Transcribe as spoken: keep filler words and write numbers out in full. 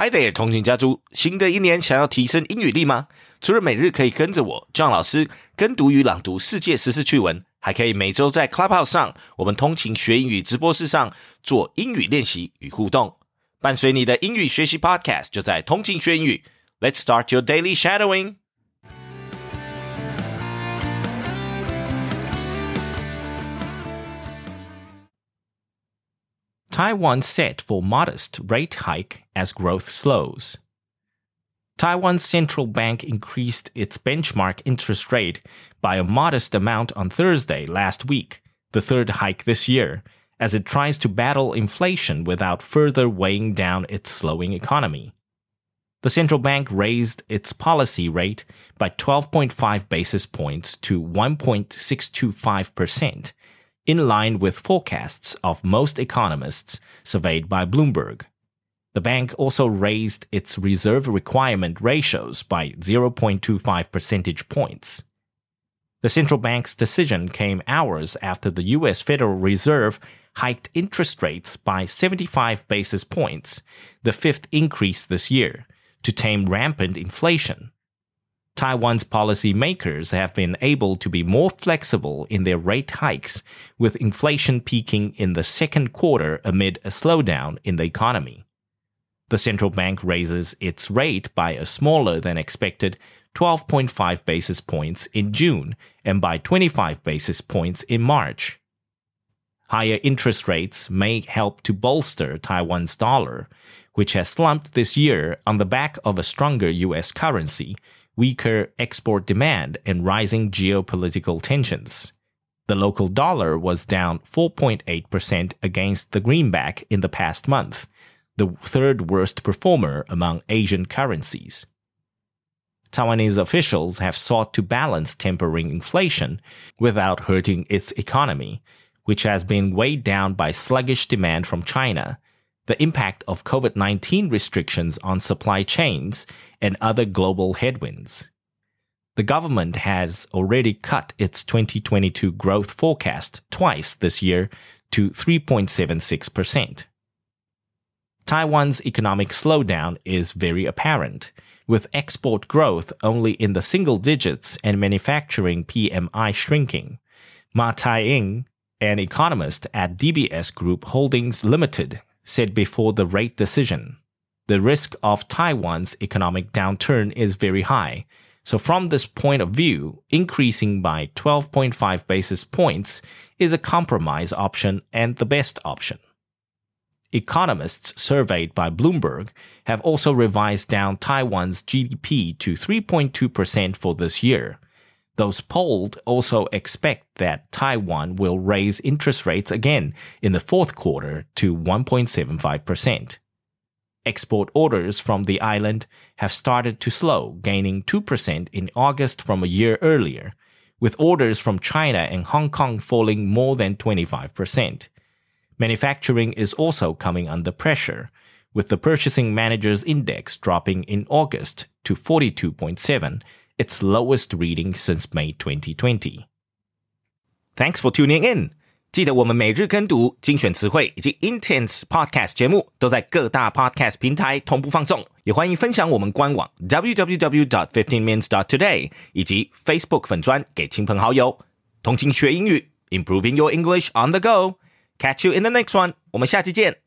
台北也同情家猪，新的一年想要提升英语力吗？除了每日可以跟着我 John 老师跟读与朗读世界时事趣闻，还可以每周在 Clubhouse 上我们通勤学英语直播室上做英语练习与互动，伴随你的英语学习 Podcast 就在通勤学英语。 Let's start your daily shadowing. Taiwan set for modest rate hike as growth slows. Taiwan's central bank increased its benchmark interest rate by a modest amount on Thursday last week, the third hike this year, as it tries to battle inflation without further weighing down its slowing economy. The central bank raised its policy rate by twelve point five basis points to one point six two five percent, in line with forecasts of most economists surveyed by Bloomberg. The bank also raised its reserve requirement ratios by zero point two five percentage points. The central bank's decision came hours after the U S Federal Reserve hiked interest rates by seventy-five basis points, the fifth increase this year, to tame rampant inflation. Taiwan's policymakers have been able to be more flexible in their rate hikes, with inflation peaking in the second quarter amid a slowdown in the economy. The central bank raises its rate by a smaller than expected twelve point five basis points in June and by twenty-five basis points in March. Higher interest rates may help to bolster Taiwan's dollar, which has slumped this year on the back of a stronger U S currency, weaker export demand, and rising geopolitical tensions. The local dollar was down four point eight percent against the greenback in the past month, the third worst performer among Asian currencies. Taiwanese officials have sought to balance tempering inflation without hurting its economy, which has been weighed down by sluggish demand from China, the impact of covid nineteen restrictions on supply chains, and other global headwinds. The government has already cut its twenty twenty-two growth forecast twice this year to three point seven six percent. Taiwan's economic slowdown is very apparent, with export growth only in the single digits and manufacturing P M I shrinking. Ma Tai Ying, an economist at D B S Group Holdings Limited, said before the rate decision, "The risk of Taiwan's economic downturn is very high, so from this point of view, increasing by twelve point five basis points is a compromise option and the best option." Economists surveyed by Bloomberg have also revised down Taiwan's G D P to three point two percent for this year. Those polled also expect that Taiwan will raise interest rates again in the fourth quarter to one point seven five percent. Export orders from the island have started to slow, gaining two percent in August from a year earlier, with orders from China and Hong Kong falling more than twenty-five percent. Manufacturing is also coming under pressure, with the Purchasing Managers Index dropping in August to forty-two point seven, its lowest reading since May twenty twenty. Thanks for tuning in. 记得我们每日跟读精选词汇以及 Intense Podcast 节目都在各大 Podcast 平台同步放送，也欢迎分享我们官网 w w w dot fifteen minutes dot today 以及 Facebook 粉专给亲朋好友。同情学英语 Improving your English on the go. Catch you in the next one. 我们下期见。